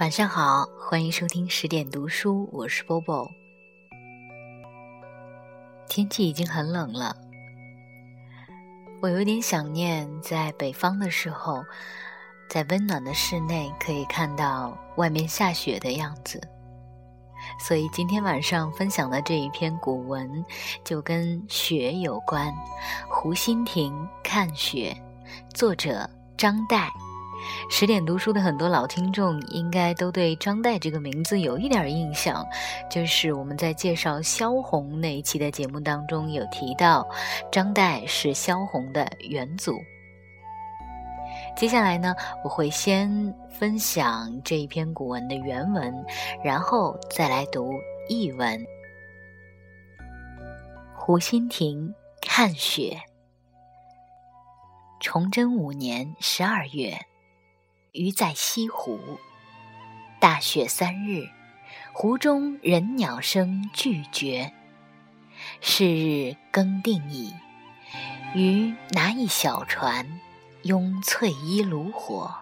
晚上好，欢迎收听10点读书，我是 Bobo。 天气已经很冷了，我有点想念在北方的时候，在温暖的室内可以看到外面下雪的样子。所以今天晚上分享的这一篇古文就跟雪有关，湖心亭看雪，作者张岱。10点读书的很多老听众应该都对张岱这个名字有一点印象，就是我们在介绍萧红那一期的节目当中有提到，张岱是萧红的远祖。接下来呢，我会先分享这一篇古文的原文，然后再来读译文。湖心亭看雪。崇祯5年12月，余在西湖，大雪3日，湖中人鸟声俱绝。是日更定矣，余拿一小船，拥翠衣炉火，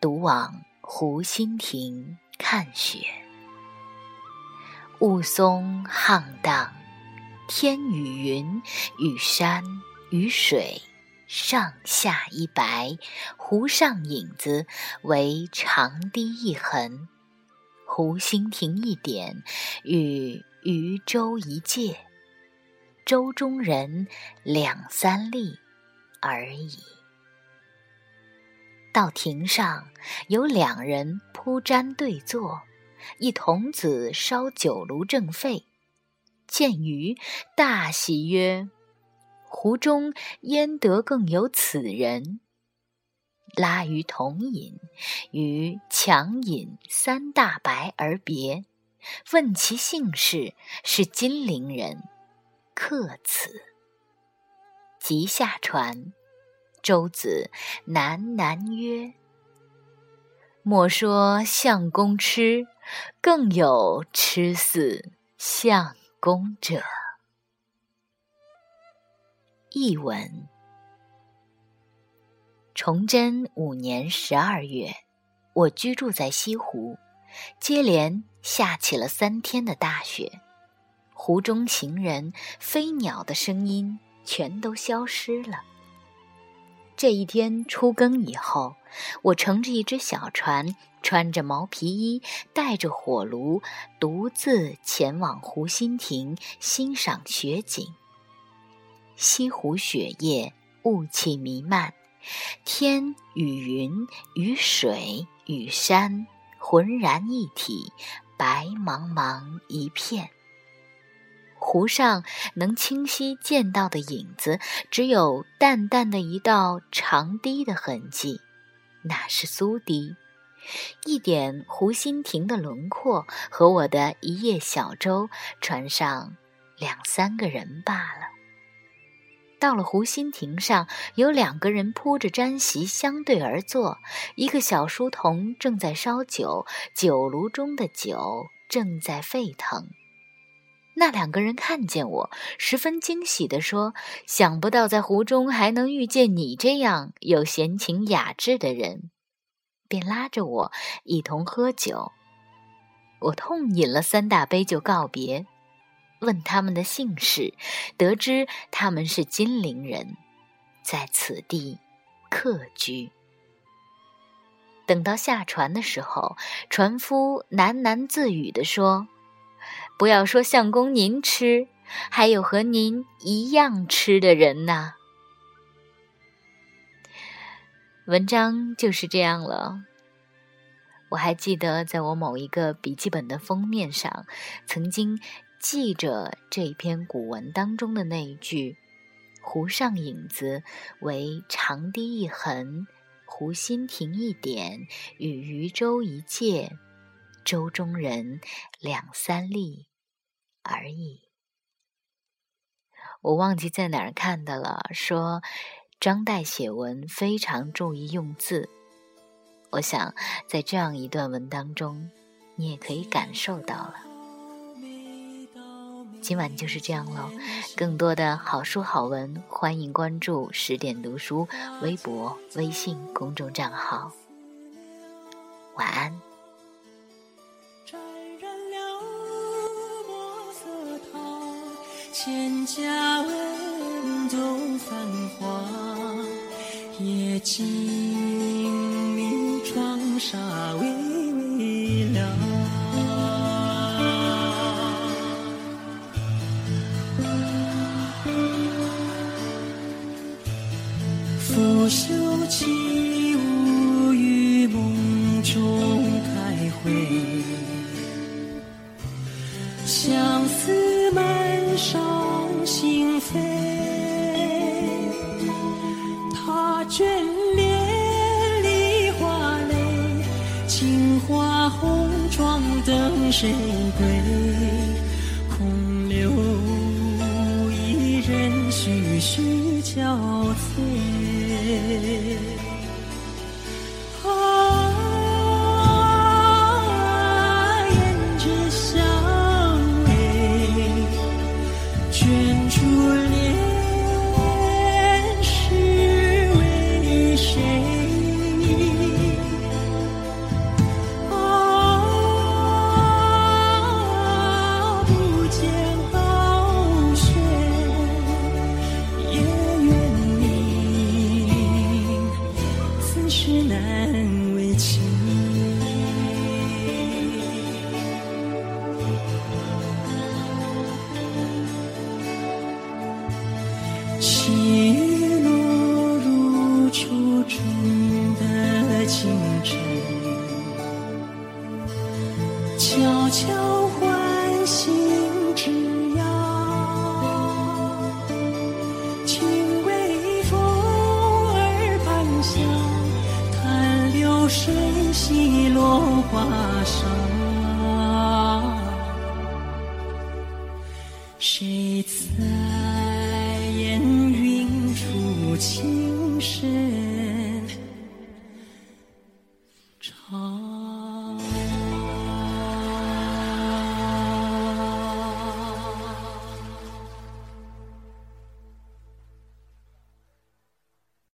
独往湖心亭看雪。雾凇沆砀，天与云与山与水上下一白，湖上影子为长堤一痕，湖心亭一点，与渔舟一芥，舟中人2-3粒而已。到亭上，有2人铺毡对坐，一童子烧酒炉正沸，见余，大喜曰：“湖中焉得更有此人！”拉余同饮，余强饮3大白而别。问其姓氏，是金陵人，客此。即下船。舟子喃喃曰：“莫说相公痴，更有痴似相公者。”译文：崇祯5年12月，我居住在西湖，接连下起了3天的大雪，湖中行人、飞鸟的声音全都消失了。这一天初更以后，我乘着一只小船，穿着毛皮衣，带着火炉，独自前往湖心亭欣赏雪景。西湖雪夜，雾气弥漫，天与云与水与山浑然一体，白茫茫一片。湖上能清晰见到的影子，只有淡淡的一道长堤的痕迹，那是苏堤。一点湖心亭的轮廓和我的一叶小舟，船上2-3个人罢了。到了湖心亭上，有2人铺着毡席相对而坐，一个小书童正在烧酒，酒炉中的酒正在沸腾。那2人看见我，十分惊喜地说：“想不到在湖中还能遇见你这样有闲情雅致的人。”便拉着我一同喝酒。我痛饮了3大杯就告别，问他们的姓氏，得知他们是金陵人，在此地客居。等到下船的时候，船夫喃喃自语地说：“不要说相公您吃，还有和您一样吃的人呐。”文章就是这样了。我还记得在我某一个笔记本的封面上，曾经记着这篇古文当中的那一句：“湖上影子为长堤一痕，湖心亭一点，与渔舟一芥，舟中人2-3粒而已。”我忘记在哪儿看的了，说张岱写文非常注意用字。我想在这样一段文当中，你也可以感受到了。今晚就是这样喽，更多的好书好文，欢迎关注10点读书微博、微信公众账号。晚安。蒹葭温中泛黄，夜静谧，窗纱微微亮。拂袖起舞于梦中开回，相思满上心扉，它眷恋梨花泪，镜花红妆等谁归？空留一人，徐徐憔悴。谁在烟云处轻声？